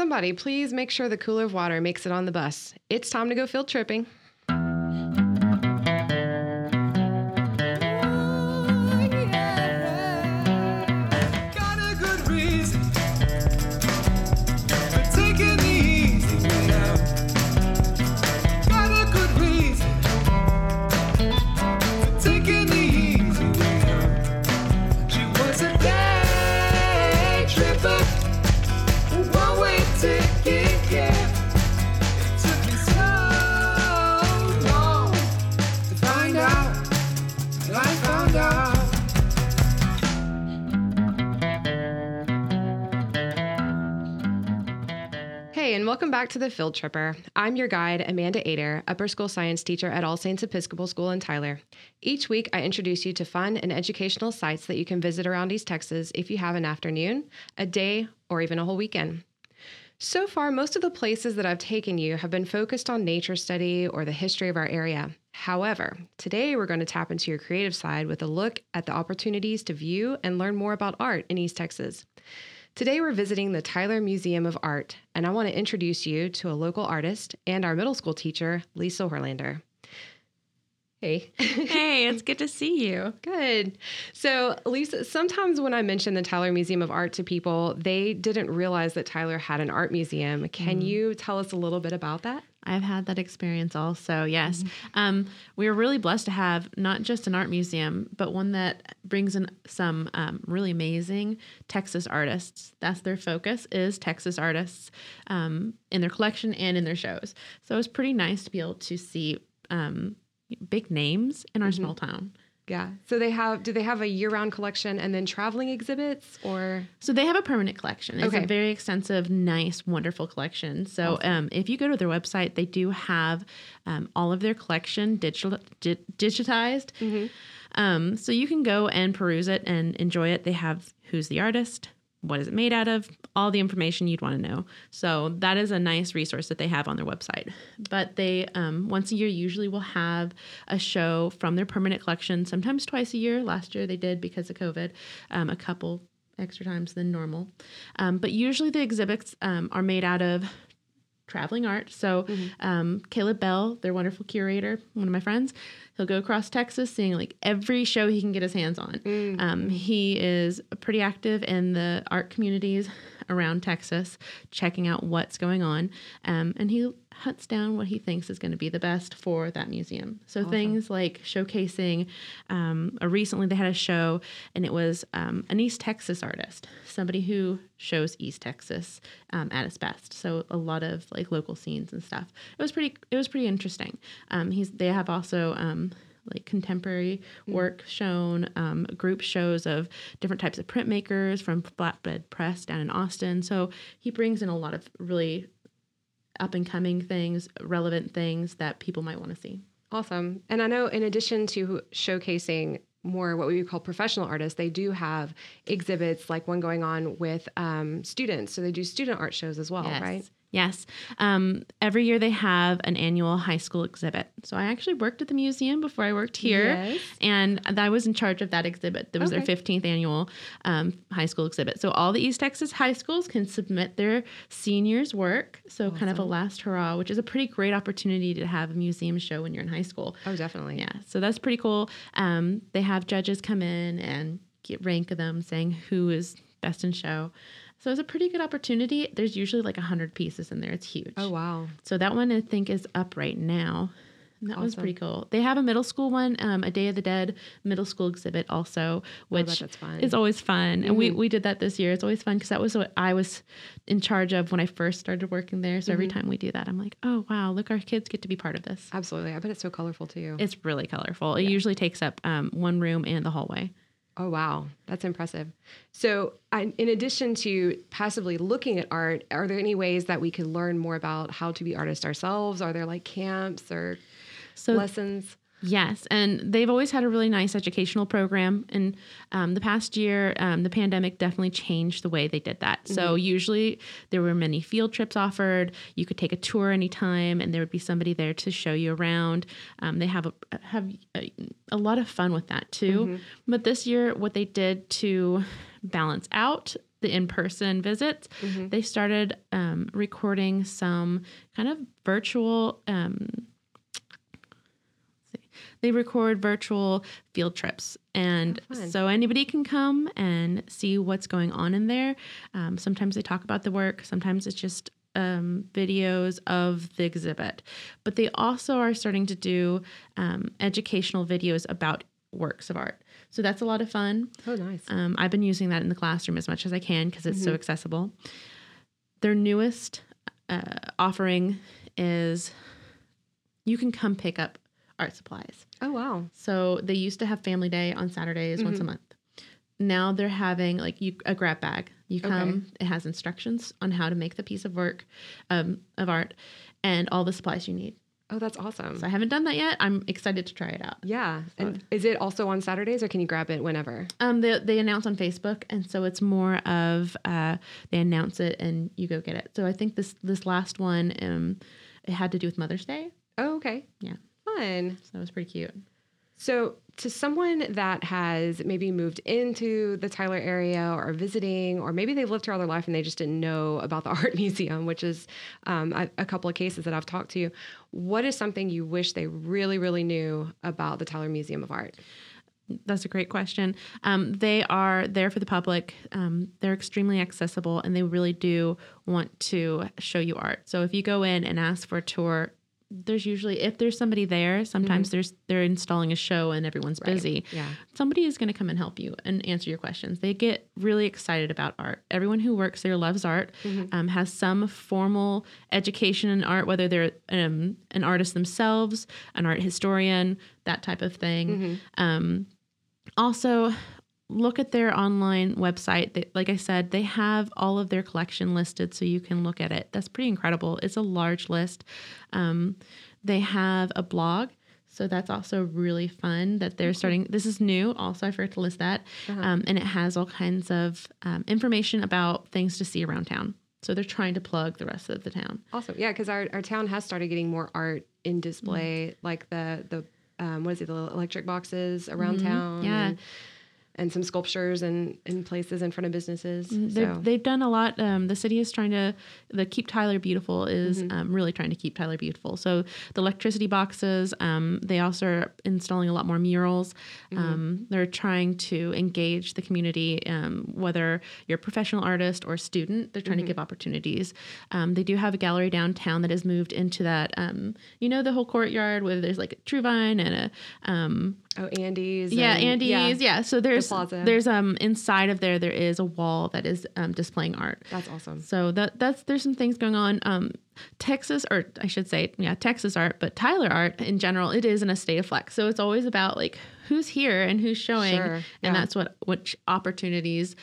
Somebody, please make sure the cooler of water makes it on the bus. It's time to go field tripping. Welcome back to The Field Tripper. I'm your guide, Amanda Ader, upper school science teacher at All Saints Episcopal School in Tyler. Each week, I introduce you to fun and educational sites that you can visit around East Texas if you have an afternoon, a day, or even a whole weekend. So far, most of the places that I've taken you have been focused on nature study or the history of our area. However, today we're going to tap into your creative side with a look at the opportunities to view and learn more about art in East Texas. Today we're visiting the Tyler Museum of Art, and I want to introduce you to a local artist and our middle school teacher, Lisa Horlander. Hey. Hey, it's good to see you. Good. So, Lisa, sometimes when I mention the Tyler Museum of Art to people, they didn't realize that Tyler had an art museum. Can you tell us a little bit about that? I've had that experience also, yes. Mm-hmm. We are really blessed to have not just an art museum, but one that brings in some really amazing Texas artists. That's their focus, is Texas artists in their collection and in their shows. So it was pretty nice to be able to see big names in our small town. Yeah. So they have, do they have a year-round collection and then traveling exhibits or? So they have a permanent collection. It's a very extensive, nice, wonderful collection. So awesome. If you go to their website, they do have all of their collection digitized. Mm-hmm. So you can go and peruse it and enjoy it. They have who's the artist, what is it made out of, all the information you'd want to know. So that is a nice resource that they have on their website. But they, once a year, usually will have a show from their permanent collection, sometimes twice a year. Last year they did because of COVID, a couple extra times than normal. But usually the exhibits are made out of traveling art. So Caleb Bell, their wonderful curator, one of my friends, he'll go across Texas seeing like every show he can get his hands on. Mm-hmm. He is pretty active in the art communities around Texas, checking out what's going on. And he hunts down what he thinks is going to be the best for that museum. So things like showcasing, recently they had a show and it was an East Texas artist, somebody who shows East Texas at its best. So a lot of like local scenes and stuff. It was pretty interesting. They have also like contemporary work shown, group shows of different types of printmakers from Flatbed Press down in Austin. So he brings in a lot of really up and coming things, relevant things that people might want to see. Awesome. And I know in addition to showcasing more what we would call professional artists, they do have exhibits like one going on with students. So they do student art shows as well, right? Yes. Every year they have an annual high school exhibit. So I actually worked at the museum before I worked here. Yes. And I was in charge of that exhibit. That was their 15th annual high school exhibit. So all the East Texas high schools can submit their seniors' work. So kind of a last hurrah, which is a pretty great opportunity to have a museum show when you're in high school. Oh, definitely. Yeah. So that's pretty cool. They have judges come in and get rank of them saying who is best in show. So it's a pretty good opportunity. There's usually like 100 pieces in there. It's huge. Oh, wow. So that one I think is up right now. And that one's pretty cool. They have a middle school one, a Day of the Dead middle school exhibit also, which is always fun. Mm-hmm. And we did that this year. It's always fun because that was what I was in charge of when I first started working there. So every time we do that, I'm like, oh, wow, look, our kids get to be part of this. Absolutely. I bet it's so colorful too. It's really colorful. Yeah. It usually takes up one room and the hallway. Oh, wow. That's impressive. So in addition to passively looking at art, are there any ways that we could learn more about how to be artists ourselves? Are there like camps or lessons? Yes. And they've always had a really nice educational program. And the past year, the pandemic definitely changed the way they did that. So usually there were many field trips offered. You could take a tour anytime and there would be somebody there to show you around. They have a lot of fun with that too. But this year, what they did to balance out the in-person visits, they started recording some kind of virtual, they record virtual field trips. And so anybody can come and see what's going on in there. Sometimes they talk about the work. Sometimes it's just videos of the exhibit. But they also are starting to do educational videos about works of art. So that's a lot of fun. Oh, nice. I've been using that in the classroom as much as I can because it's so accessible. Their newest offering is you can come pick up art supplies. Oh, wow. So they used to have family day on Saturdays once a month. Now they're having like a grab bag. You come, it has instructions on how to make the piece of work of art and all the supplies you need. Oh, that's awesome. So I haven't done that yet. I'm excited to try it out. Yeah. So, and is it also on Saturdays or can you grab it whenever? They announce on Facebook. And so it's more of they announce it and you go get it. So I think this last one, it had to do with Mother's Day. Oh, okay. Yeah. Fun. So that was pretty cute. So to someone that has maybe moved into the Tyler area or visiting, or maybe they've lived here all their life and they just didn't know about the art museum, which is a couple of cases that I've talked to, what is something you wish they really, really knew about the Tyler Museum of Art? That's a great question. They are there for the public. They're extremely accessible and they really do want to show you art. So if you go in and ask for a tour, there's usually, if there's somebody there, sometimes they're installing a show and everyone's busy. Yeah. Somebody is going to come and help you and answer your questions. They get really excited about art. Everyone who works there loves art, has some formal education in art, whether they're an artist themselves, an art historian, that type of thing. Also, look at their online website. Like I said, they have all of their collection listed so you can look at it. That's pretty incredible. It's a large list. They have a blog. So that's also really fun that they're starting. This is new. Also, I forgot to list that. And it has all kinds of information about things to see around town. So they're trying to plug the rest of the town. Awesome. Yeah, because our town has started getting more art in display, like the electric boxes around town. Yeah. And some sculptures and places in front of businesses. They've done a lot. The city is trying to, the Keep Tyler Beautiful is really trying to keep Tyler beautiful. So the electricity boxes, they also are installing a lot more murals. They're trying to engage the community, whether you're a professional artist or a student, they're trying to give opportunities. They do have a gallery downtown that has moved into that, the whole courtyard where there's like a True Vine and a... Andy's. Yeah, Andy's. Yeah. So there's inside of there is a wall that is displaying art. That's awesome. So there's some things going on. Texas art, but Tyler art in general, it is in a state of flux. So it's always about like who's here and who's showing, and that's which opportunities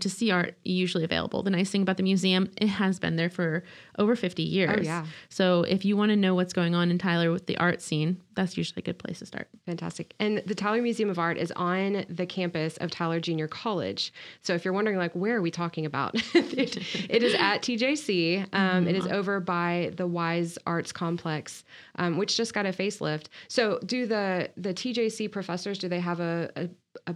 to see art usually available. The nice thing about the museum, it has been there for over 50 years. Oh, yeah. So if you want to know what's going on in Tyler with the art scene, that's usually a good place to start. Fantastic. And the Tyler Museum of Art is on the campus of Tyler Junior College. So if you're wondering like where are we talking about, it is at TJC. It is over by the Wise Arts Complex, which just got a facelift. So do the TJC professors, do they have a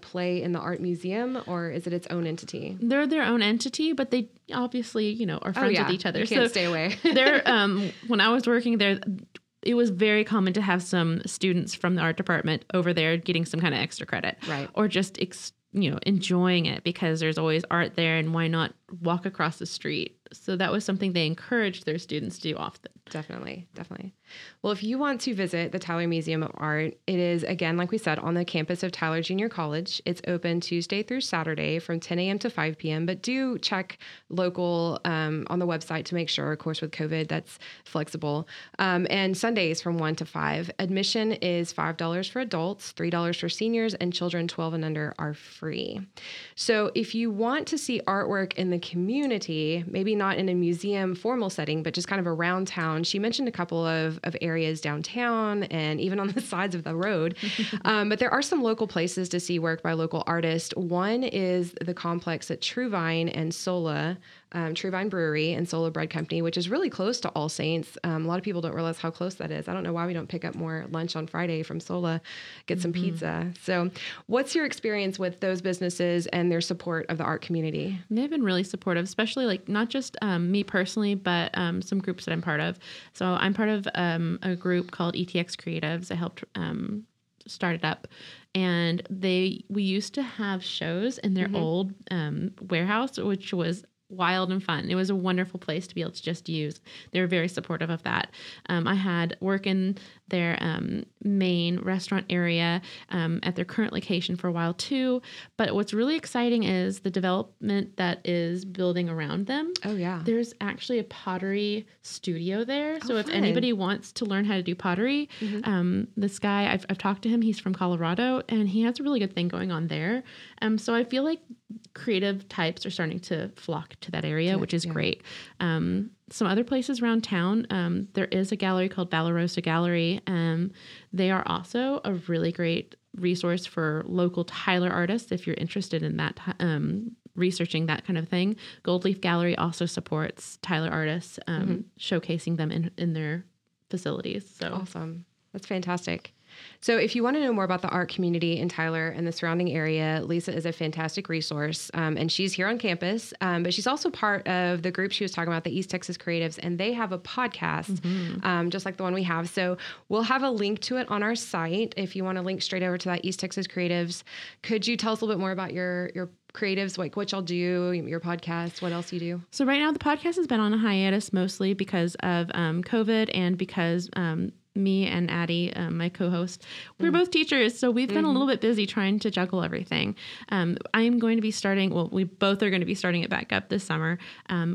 play in the art museum or is it its own entity? They're their own entity, but they obviously, are friends with each other. You can't stay away. They're, when I was working there, it was very common to have some students from the art department over there getting some kind of extra credit, or just enjoying it because there's always art there and why not walk across the street? So that was something they encouraged their students to do often. Definitely. Well, if you want to visit the Tyler Museum of Art, it is, again, like we said, on the campus of Tyler Junior College. It's open Tuesday through Saturday from 10 a.m. to 5 p.m., but do check local on the website to make sure, of course, with COVID, that's flexible. And Sundays from 1 to 5. Admission is $5 for adults, $3 for seniors, and children 12 and under are free. So if you want to see artwork in the community, maybe not in a museum formal setting, but just kind of around town, she mentioned a couple of areas downtown and even on the sides of the road. But there are some local places to see work by local artists. One is the complex at True Vine and Sola, True Vine Brewery and Sola Bread Company, which is really close to All Saints. A lot of people don't realize how close that is. I don't know why we don't pick up more lunch on Friday from Sola, get some pizza. So what's your experience with those businesses and their support of the art community? They've been really supportive, especially like not just me personally, but some groups that I'm part of. So I'm part of a group called ETX Creatives. I helped start it up. And we used to have shows in their old warehouse, which was wild and fun. It was a wonderful place to be able to just use. They were very supportive of that. I had work in their main restaurant area at their current location for a while too. But what's really exciting is the development that is building around them. Oh yeah. There's actually a pottery studio there. Oh, so if anybody wants to learn how to do pottery, this guy, I've talked to him, he's from Colorado and he has a really good thing going on there. So I feel like creative types are starting to flock to that area, which is great. Some other places around town, there is a gallery called Valorosa Gallery. They are also a really great resource for local Tyler artists if you're interested in that, researching that kind of thing. Gold Leaf Gallery also supports Tyler artists, showcasing them in their facilities. So awesome. That's fantastic. So if you want to know more about the art community in Tyler and the surrounding area, Lisa is a fantastic resource, and she's here on campus, but she's also part of the group she was talking about, the East Texas Creatives, and they have a podcast, just like the one we have. So we'll have a link to it on our site if you want to link straight over to that East Texas Creatives. Could you tell us a little bit more about your creatives, like what y'all do, your podcast, what else you do? So right now the podcast has been on a hiatus mostly because of COVID and because me and Addie, my co-host, we're both teachers, so we've been a little bit busy trying to juggle everything. I'm going to be starting, we both are going to be starting it back up this summer.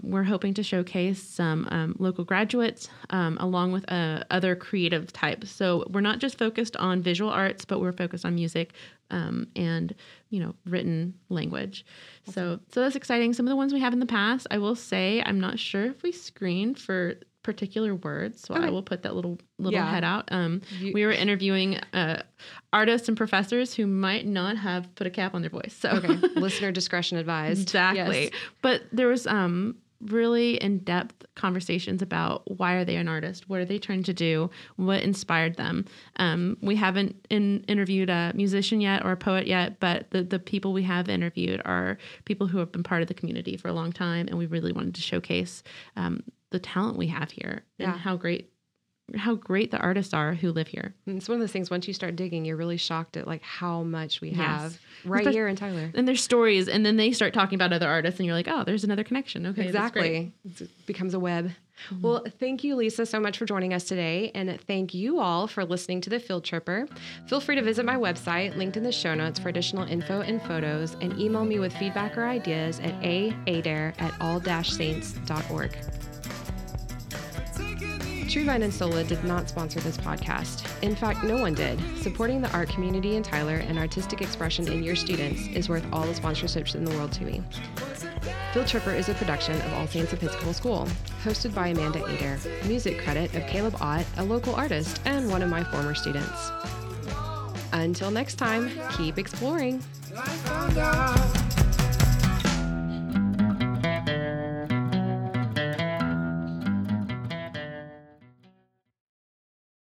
We're hoping to showcase some local graduates along with other creative types. So we're not just focused on visual arts, but we're focused on music and, written language. So that's exciting. Some of the ones we have in the past, I will say, I'm not sure if we screened for particular words, so I will put that little head out. We were interviewing artists and professors who might not have put a cap on their voice. So listener discretion advised. Exactly. Yes. But there was really in-depth conversations about why are they an artist? What are they trying to do? What inspired them? We haven't interviewed a musician yet or a poet yet, but the people we have interviewed are people who have been part of the community for a long time, and we really wanted to showcase the talent we have here and how great the artists are who live here. And it's one of those things, once you start digging, you're really shocked at like how much we have here in Tyler. And their stories. And then they start talking about other artists and you're like, oh, there's another connection. Okay. Exactly. It becomes a web. Well, thank you, Lisa, so much for joining us today. And thank you all for listening to The Field Tripper. Feel free to visit my website, linked in the show notes, for additional info and photos, and email me with feedback or ideas at aader@all-saints.org. True Vine and Sola did not sponsor this podcast. In fact, no one did. Supporting the art community in Tyler and artistic expression in your students is worth all the sponsorships in the world to me. Field Tripper is a production of All Saints Episcopal School, hosted by Amanda Ader. Music credit of Caleb Ott, a local artist and one of my former students. Until next time, keep exploring.